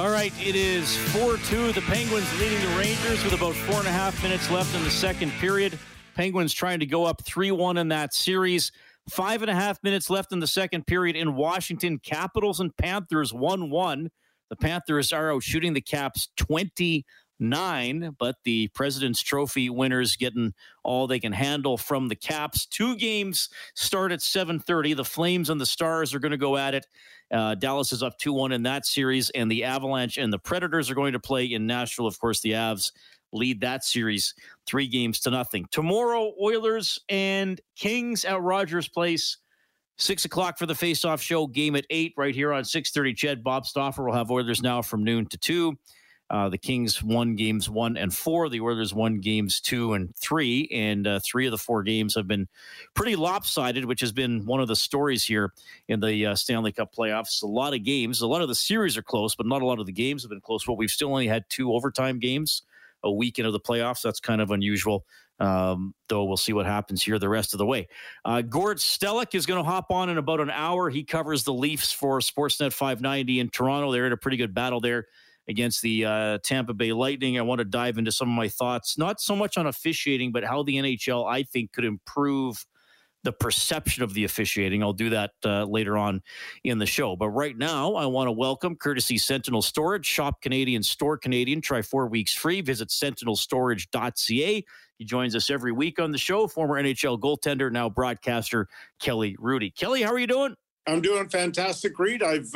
All right, it is 4-2. The Penguins leading the Rangers with about 4.5 minutes left in the second period. Penguins trying to go up 3-1 in that series. 5.5 minutes left in the second period in Washington. Capitals and Panthers 1-1. The Panthers are out shooting the Caps 29, but the President's Trophy winners getting all they can handle from the Caps. Two games start at 7:30. The Flames and the Stars are going to go at it. Dallas is up 2-1 in that series, and the Avalanche and the Predators are going to play in Nashville. Of course, the Avs lead that series 3-0. Tomorrow, Oilers and Kings at Rogers Place. 6 o'clock for the face-off show, game at 8 right here on 630 CHED. Bob Stauffer will have Oilers Now from noon to 2. The Kings won games 1 and 4. The Oilers won games 2 and 3. And three of the four games have been pretty lopsided, which has been one of the stories here in the Stanley Cup playoffs. A lot of games. A lot of the series are close, but not a lot of the games have been close. But we've still only had two overtime games a week into the playoffs. That's kind of unusual, though we'll see what happens here the rest of the way. Gord Stellick is going to hop on in about an hour. He covers the Leafs for Sportsnet 590 in Toronto. They're in a pretty good battle there against the Tampa Bay Lightning. I want to dive into some of my thoughts, not so much on officiating, but how the NHL, I think, could improve the perception of the officiating. I'll do that later on in the show. But right now, I want to welcome, courtesy Sentinel Storage, shop Canadian, store Canadian, try 4 weeks free, visit sentinelstorage.ca. He joins us every week on the show, former NHL goaltender, now broadcaster, Kelly Hrudey. Kelly, how are you doing? I'm doing fantastic, Reed. I've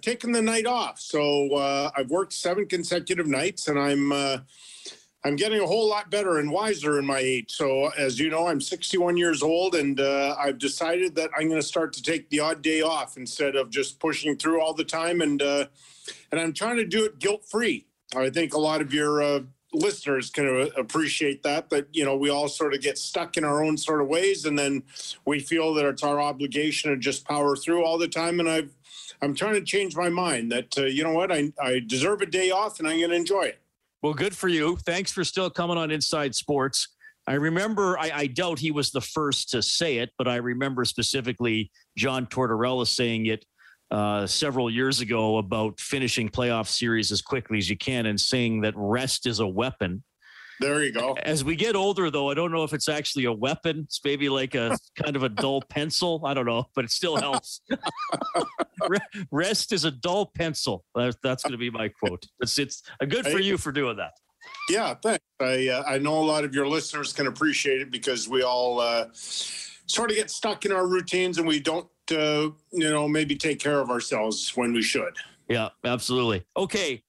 taken the night off, so I've worked 7 consecutive nights, and I'm getting a whole lot better and wiser in my age. So, as you know, I'm 61 years old, and I've decided that I'm going to start to take the odd day off instead of just pushing through all the time, and I'm trying to do it guilt-free. I think a lot of your listeners can appreciate that, you know, we all sort of get stuck in our own sort of ways, and then we feel that it's our obligation to just power through all the time. And I'm trying to change my mind that, you know what, I deserve a day off and I'm going to enjoy it. Well, good for you. Thanks for still coming on Inside Sports. I remember, I doubt he was the first to say it, but I remember specifically John Tortorella saying it several years ago about finishing playoff series as quickly as you can and saying that rest is a weapon. There you go. As we get older, though, I don't know if it's actually a weapon. It's maybe like a kind of a dull pencil. I don't know, but it still helps. Rest is a dull pencil. That's going to be my quote. It's good for you for doing that. Yeah, thanks. I know a lot of your listeners can appreciate it because we all sort of get stuck in our routines and we don't maybe take care of ourselves when we should. Yeah, absolutely. Okay.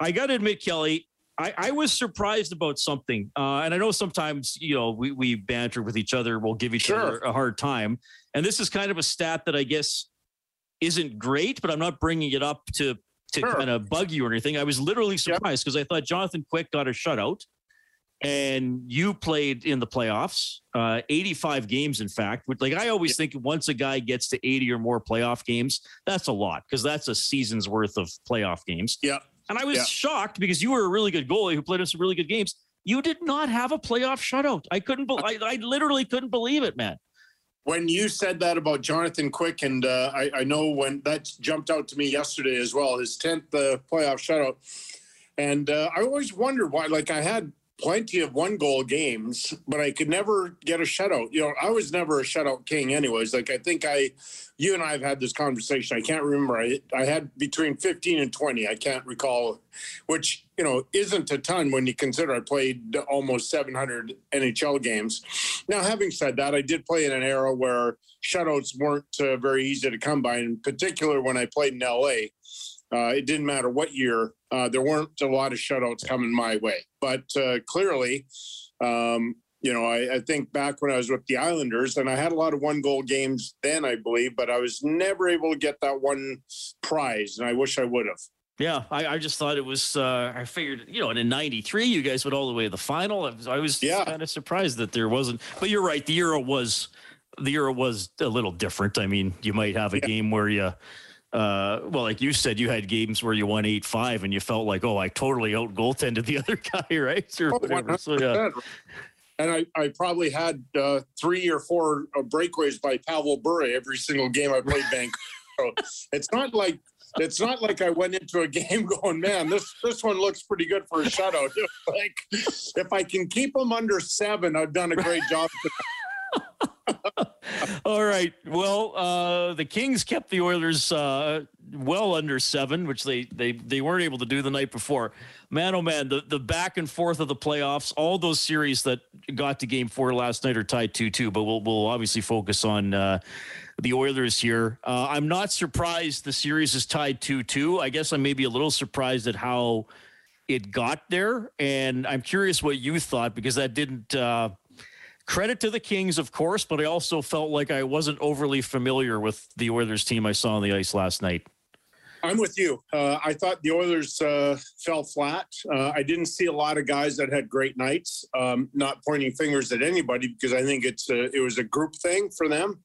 I got to admit, Kelly, I was surprised about something. And I know sometimes, you know, we banter with each other. We'll give each other a hard time. And this is kind of a stat that I guess isn't great, but I'm not bringing it up to kind of bug you or anything. I was literally surprised because I thought Jonathan Quick got a shutout and you played in the playoffs, 85 games, in fact. Like I always think once a guy gets to 80 or more playoff games, that's a lot because that's a season's worth of playoff games. Yeah. And I was shocked because you were a really good goalie who played in some really good games. You did not have a playoff shutout. I literally couldn't believe it, man. When you said that about Jonathan Quick, and I know when that jumped out to me yesterday as well, his 10th playoff shutout. And I always wondered why, like I had plenty of one-goal games, but I could never get a shutout. You know, I was never a shutout king anyways. Like, I think you and I have had this conversation. I can't remember. I had between 15 and 20. I can't recall, which, you know, isn't a ton when you consider I played almost 700 NHL games. Now, having said that, I did play in an era where shutouts weren't very easy to come by, in particular when I played in L.A. It didn't matter what year. There weren't a lot of shutouts coming my way. But clearly, you know, I think back when I was with the Islanders, and I had a lot of one-goal games then, I believe, but I was never able to get that one prize, and I wish I would have. Yeah, I just thought it was, I figured, you know, and in 93, you guys went all the way to the final. I was kind of surprised that there wasn't. But you're right, the era was a little different. I mean, you might have a game where you... well, like you said, you had games where you won 8-5 and you felt like, oh, I totally out goaltended the other guy, right? Or whatever. So, yeah. And I probably had 3 or 4 breakaways by Pavel Bure every single game I played Vancouver. So it's not like I went into a game going, man, this one looks pretty good for a shutout. Like, if I can keep them under 7, I've done a great job tonight. All right. Well, the Kings kept the Oilers well under 7, which they weren't able to do the night before. Man, oh man, the back and forth of the playoffs, all those series that got to Game 4 last night are tied 2-2, but we'll obviously focus on the Oilers here. I'm not surprised the series is tied 2-2. I guess I may be a little surprised at how it got there, and I'm curious what you thought, because that didn't... credit to the Kings, of course, but I also felt like I wasn't overly familiar with the Oilers team I saw on the ice last night. I'm with you. I thought the Oilers fell flat. I didn't see a lot of guys that had great nights, not pointing fingers at anybody, because I think it was a group thing for them.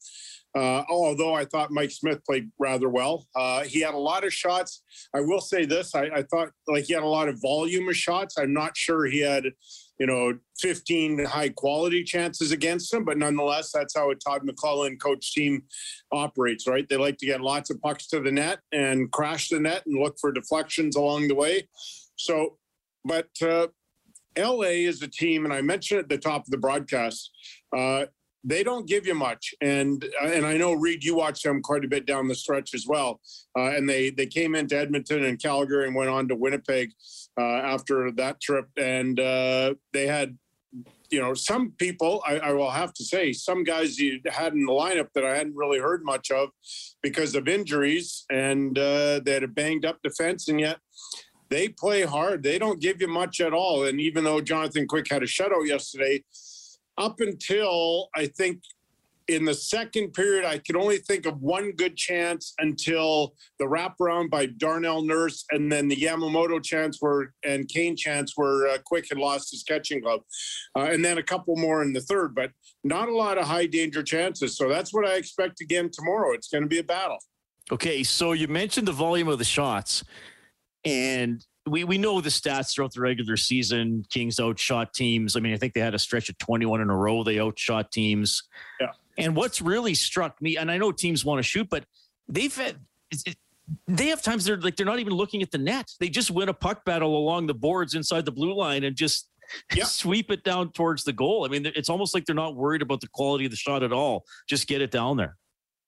Although I thought Mike Smith played rather well. He had a lot of shots. I will say this. I thought like he had a lot of volume of shots. I'm not sure he had, you know, 15 high-quality chances against him, but nonetheless, that's how a Todd McLellan coach team operates, right? They like to get lots of pucks to the net and crash the net and look for deflections along the way. So, but L.A. is a team, and I mentioned at the top of the broadcast, they don't give you much. And I know, Reed, you watched them quite a bit down the stretch as well. And they came into Edmonton and Calgary and went on to Winnipeg after that trip. And they had, you know, some people, I will have to say, some guys you had in the lineup that I hadn't really heard much of because of injuries. And they had a banged up defense. And yet they play hard. They don't give you much at all. And even though Jonathan Quick had a shutout yesterday, up until, I think, in the second period, I could only think of one good chance until the wraparound by Darnell Nurse, and then the Yamamoto chance and Kane chance where Quick had lost his catching glove. And then a couple more in the third, but not a lot of high-danger chances. So that's what I expect again tomorrow. It's going to be a battle. Okay, so you mentioned the volume of the shots, and we know the stats throughout the regular season. Kings outshot teams. I mean, I think they had a stretch of 21 in a row. They outshot teams. Yeah. And what's really struck me, and I know teams want to shoot, but they have times they're not even looking at the net. They just win a puck battle along the boards inside the blue line and just sweep it down towards the goal. I mean, it's almost like they're not worried about the quality of the shot at all. Just get it down there.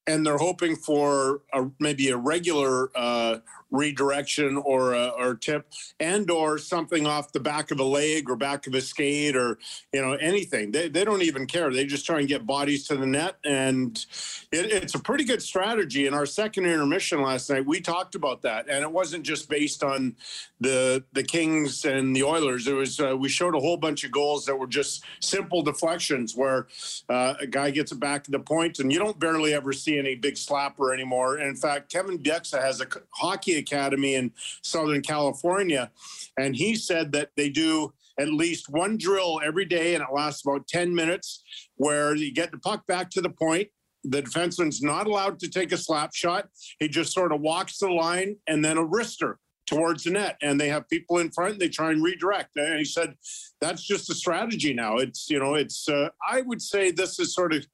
And they're hoping for maybe a regular redirection or tip, and or something off the back of a leg or back of a skate, or, you know, anything. They don't even care. They just try and get bodies to the net. And it's a pretty good strategy. In our second intermission last night, we talked about that. And it wasn't just based on the Kings and the Oilers. It was we showed a whole bunch of goals that were just simple deflections where a guy gets it back to the point, and you don't barely ever see any big slapper anymore. And in fact, Kevin Dexa has a hockey academy in Southern California, and he said that they do at least one drill every day, and it lasts about 10 minutes, where you get the puck back to the point. The defenseman's not allowed to take a slap shot. He just sort of walks the line and then a wrister towards the net, and they have people in front and they try and redirect. And he said, that's just a strategy now. It's, you know, it's, I would say this is sort of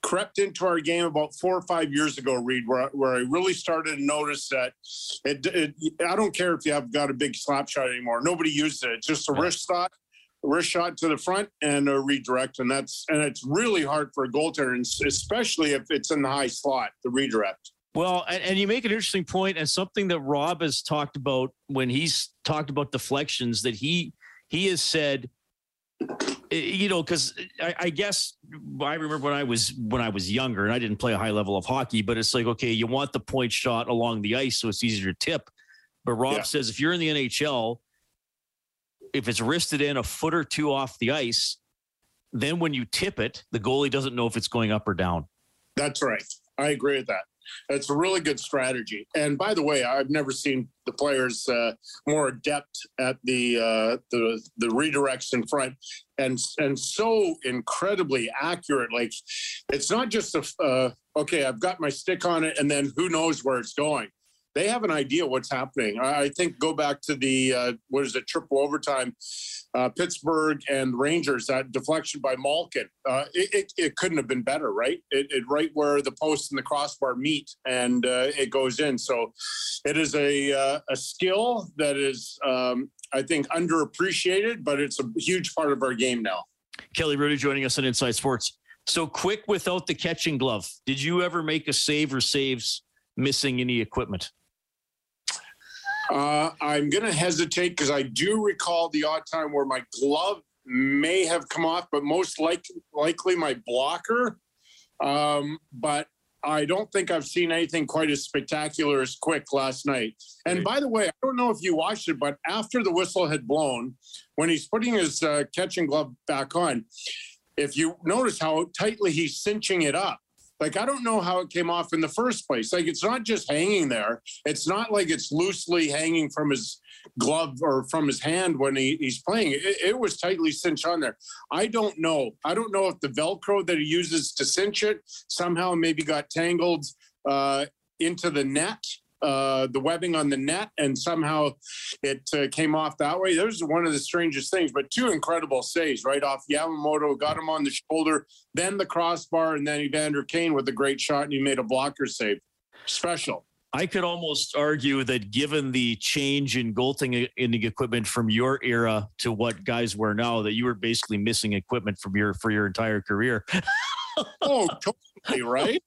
crept into our game about 4 or 5 years ago, Reed, where I really started to notice that I don't care if you have got a big slap shot anymore. Nobody uses it. It's just a wrist shot. wrist shot to the front and a redirect. And it's really hard for a goaltender, especially if it's in the high slot, the redirect. Well, and you make an interesting point, and something that Rob has talked about when he's talked about deflections, that he has said, you know, because I guess I remember when I was younger and I didn't play a high level of hockey, but it's like, okay, you want the point shot along the ice so it's easier to tip. But Rob says if you're in the NHL, if it's wristed in a foot or two off the ice, then when you tip it, the goalie doesn't know if it's going up or down. That's right. I agree with that. That's a really good strategy. And by the way, I've never seen the players more adept at the redirects in front and so incredibly accurate. Like, it's not just okay, I've got my stick on it and then who knows where it's going. They have an idea what's happening. I think go back to the, triple overtime, Pittsburgh and Rangers, that deflection by Malkin. It couldn't have been better, right? It right where the post and the crossbar meet, and it goes in. So it is a skill that is, I think, underappreciated, but it's a huge part of our game now. Kelly Hrudey joining us on Inside Sports. So Quick without the catching glove. Did you ever make a save or saves missing any equipment? I'm going to hesitate because I do recall the odd time where my glove may have come off, but most likely my blocker. But I don't think I've seen anything quite as spectacular as Quick last night. And by the way, I don't know if you watched it, but after the whistle had blown, when he's putting his catching glove back on, if you notice how tightly he's cinching it up. Like, I don't know how it came off in the first place. Like, it's not just hanging there. It's not like it's loosely hanging from his glove or from his hand when he's playing. It was tightly cinched on there. I don't know. I don't know if the Velcro that he uses to cinch it somehow maybe got tangled into the net, the webbing on the net, and somehow it came off that way. That was one of the strangest things, but two incredible saves right off. Yamamoto got him on the shoulder, then the crossbar, and then Evander Kane with a great shot, and he made a blocker save. Special. I could almost argue that given the change in goaltending equipment from your era to what guys wear now, that you were basically missing equipment from your entire career. Oh, totally, right?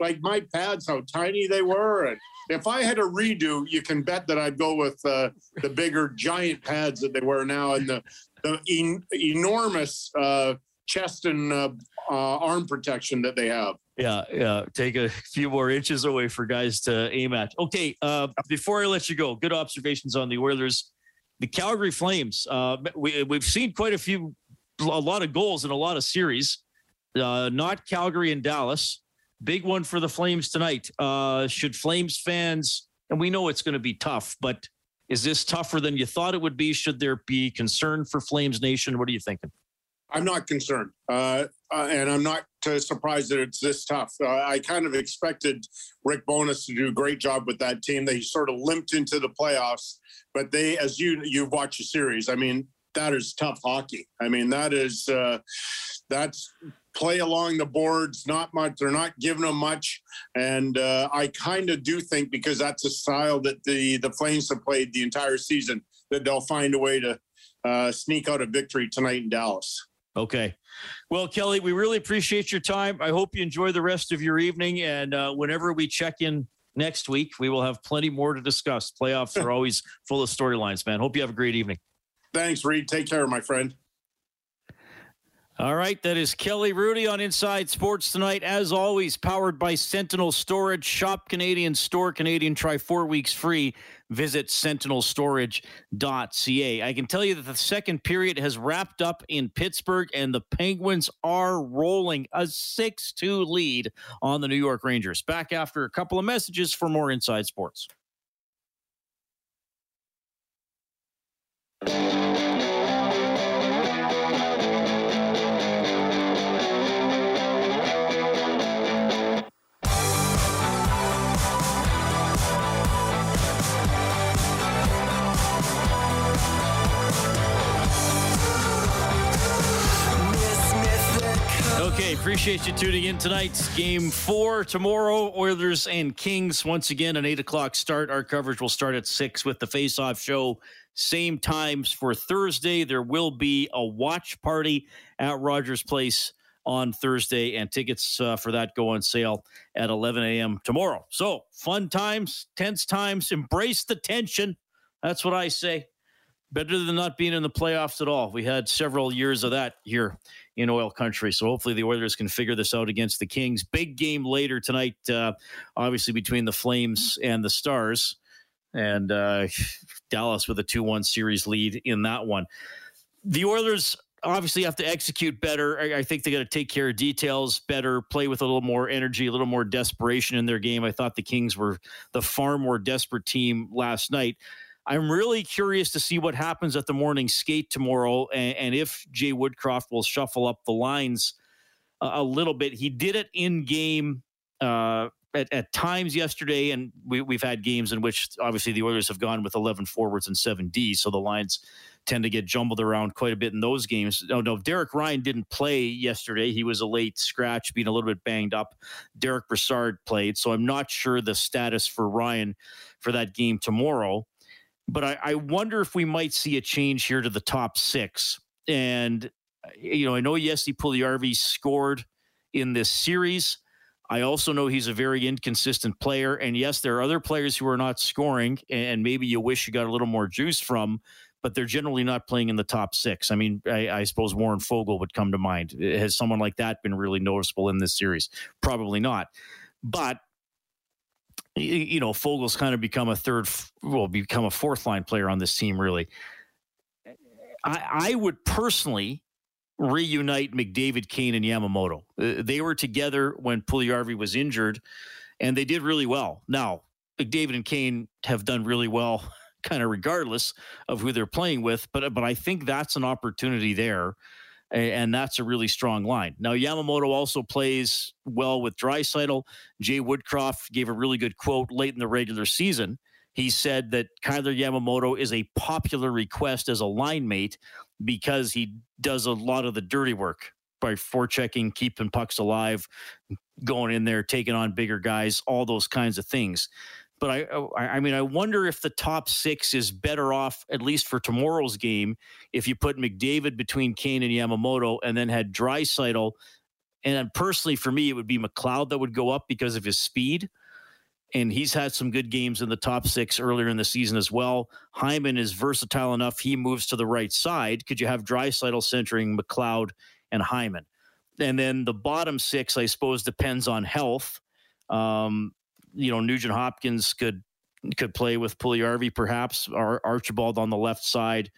Like, my pads, how tiny they were. And if I had a redo, you can bet that I'd go with the bigger giant pads that they wear now, and the enormous chest and arm protection that they have. Yeah. Take a few more inches away for guys to aim at. Okay, before I let you go, good observations on the Oilers. The Calgary Flames, we've seen quite a lot of goals in a lot of series. Not Calgary and Dallas. Big one for the Flames tonight. Should Flames fans, and we know it's going to be tough, but is this tougher than you thought it would be? Should there be concern for Flames Nation? What are you thinking? I'm not concerned, and I'm not surprised that it's this tough. I kind of expected Rick Bonus to do a great job with that team. They sort of limped into the playoffs, but they, as you've watched a series, I mean, that is tough hockey. I mean, that is that's play along the boards, not much. They're not giving them much. And I kind of do think, because that's a style that the Flames have played the entire season, that they'll find a way to sneak out a victory tonight in Dallas. Okay. Well, Kelly, we really appreciate your time. I hope you enjoy the rest of your evening. And whenever we check in next week, we will have plenty more to discuss. Playoffs are always full of storylines, man. Hope you have a great evening. Thanks, Reed. Take care, my friend. All right, that is Kelly Hrudey on Inside Sports tonight. As always, powered by Sentinel Storage. Shop Canadian, store Canadian. Try 4 weeks free. Visit sentinelstorage.ca. I can tell you that the second period has wrapped up in Pittsburgh, and the Penguins are rolling a 6-2 lead on the New York Rangers. Back after a couple of messages for more Inside Sports. Okay, appreciate you tuning in tonight. Game 4 tomorrow, Oilers and Kings. Once again, an 8 o'clock start. Our coverage will start at 6 with the face-off show. Same times for Thursday. There will be a watch party at Rogers Place on Thursday, and tickets for that go on sale at 11 a.m. tomorrow. So, fun times, tense times, embrace the tension. That's what I say. Better than not being in the playoffs at all. We had several years of that here in oil country. So hopefully the Oilers can figure this out against the Kings. Big game later tonight, obviously between the Flames and the Stars. And Dallas with a 2-1 series lead in that one. The Oilers obviously have to execute better. I think they got to take care of details better, play with a little more energy, a little more desperation in their game. I thought the Kings were the far more desperate team last night. I'm really curious to see what happens at the morning skate tomorrow and if Jay Woodcroft will shuffle up the lines a little bit. He did it in game at times yesterday, and we've had games in which obviously the Oilers have gone with 11 forwards and 7 D, so the lines tend to get jumbled around quite a bit in those games. No, Derek Ryan didn't play yesterday. He was a late scratch, being a little bit banged up. Derek Broussard played, so I'm not sure the status for Ryan for that game tomorrow. But I wonder if we might see a change here to the top 6. And, you know, I know, yes, Puljujarvi scored in this series. I also know he's a very inconsistent player. And, yes, there are other players who are not scoring, and maybe you wish you got a little more juice from, but they're generally not playing in the top 6. I mean, I suppose Warren Foegele would come to mind. Has someone like that been really noticeable in this series? Probably not. But you know, Foegele's kind of become become a fourth line player on this team, really. I would personally reunite McDavid, Kane, and Yamamoto. They were together when Puljujarvi was injured, and they did really well. Now, McDavid and Kane have done really well, kind of regardless of who they're playing with, but I think that's an opportunity there, and that's a really strong line. Now, Yamamoto also plays well with Draisaitl. Jay Woodcroft gave a really good quote late in the regular season. He said that Kyler Yamamoto is a popular request as a line mate because he does a lot of the dirty work by forechecking, keeping pucks alive, going in there, taking on bigger guys, all those kinds of things. But I mean, I wonder if the top 6 is better off, at least for tomorrow's game, if you put McDavid between Kane and Yamamoto and then had Draisaitl. And personally, for me, it would be McLeod that would go up because of his speed. And he's had some good games in the top 6 earlier in the season as well. Hyman is versatile enough. He moves to the right side. Could you have Draisaitl centering McLeod and Hyman? And then the bottom 6, I suppose, depends on health. You know, Nugent Hopkins could play with Puljujarvi, perhaps, or Archibald on the left side.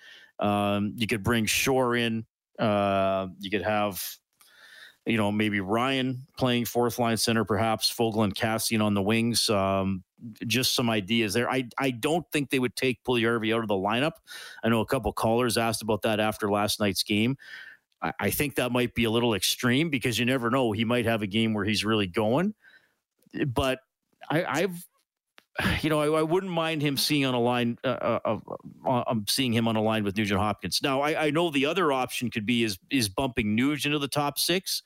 You could bring Shore in. You could have, you know, maybe Ryan playing fourth line center, perhaps Foegele and Cassian on the wings. Just some ideas there. I don't think they would take Puljujarvi out of the lineup. I know a couple callers asked about that after last night's game. I think that might be a little extreme because you never know. He might have a game where he's really going, but I wouldn't mind him seeing on a line. I'm seeing him on a line with Nugent Hopkins. Now, I know the other option could be is bumping Nuge into the top 6.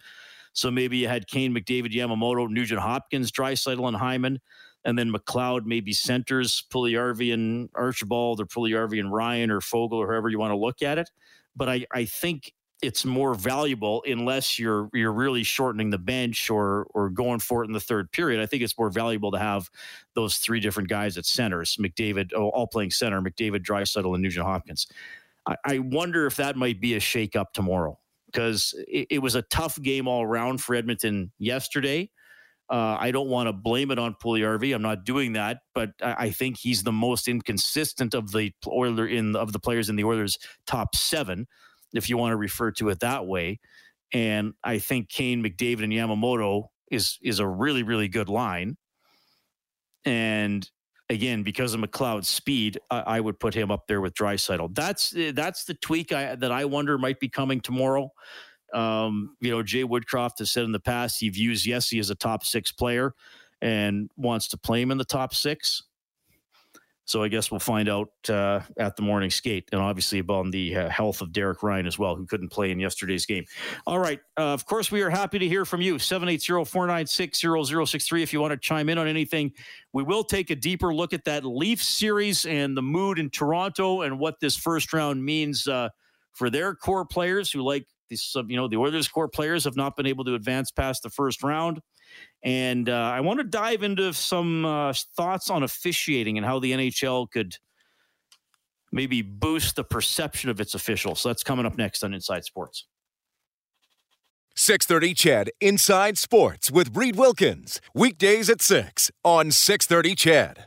So maybe you had Kane, McDavid, Yamamoto, Nugent Hopkins, Draisaitl, and Hyman, and then McLeod maybe centers Puljujarvi and Archibald, or Puljujarvi and Ryan, or Foegele, or however you want to look at it. But I think it's more valuable, unless you're really shortening the bench or going for it in the third period. I think it's more valuable to have those 3 different guys at centers, McDavid, all playing center, McDavid, Draisaitl, and Nugent Hopkins. I wonder if that might be a shakeup tomorrow, because it was a tough game all around for Edmonton yesterday. I don't want to blame it on Puljujarvi. I'm not doing that, but I think he's the most inconsistent of the players in the Oilers' top 7, if you want to refer to it that way. And I think Kane, McDavid, and Yamamoto is a really, really good line. And again, because of McLeod's speed, I would put him up there with Draisaitl. That's the tweak that I wonder might be coming tomorrow. You know, Jay Woodcroft has said in the past he views Yessi as a top 6 player and wants to play him in the top 6. So I guess we'll find out at the morning skate, and obviously about the health of Derek Ryan as well, who couldn't play in yesterday's game. All right. Of course, we are happy to hear from you. 780-496-0063 if you want to chime in on anything. We will take a deeper look at that Leaf series and the mood in Toronto and what this first round means for their core players who, like these, the Oilers core players, have not been able to advance past the first round. And I want to dive into some thoughts on officiating and how the NHL could maybe boost the perception of its officials. So that's coming up next on Inside Sports. 630 CHED Inside Sports with Reed Wilkins. Weekdays at 6 on 630 CHED.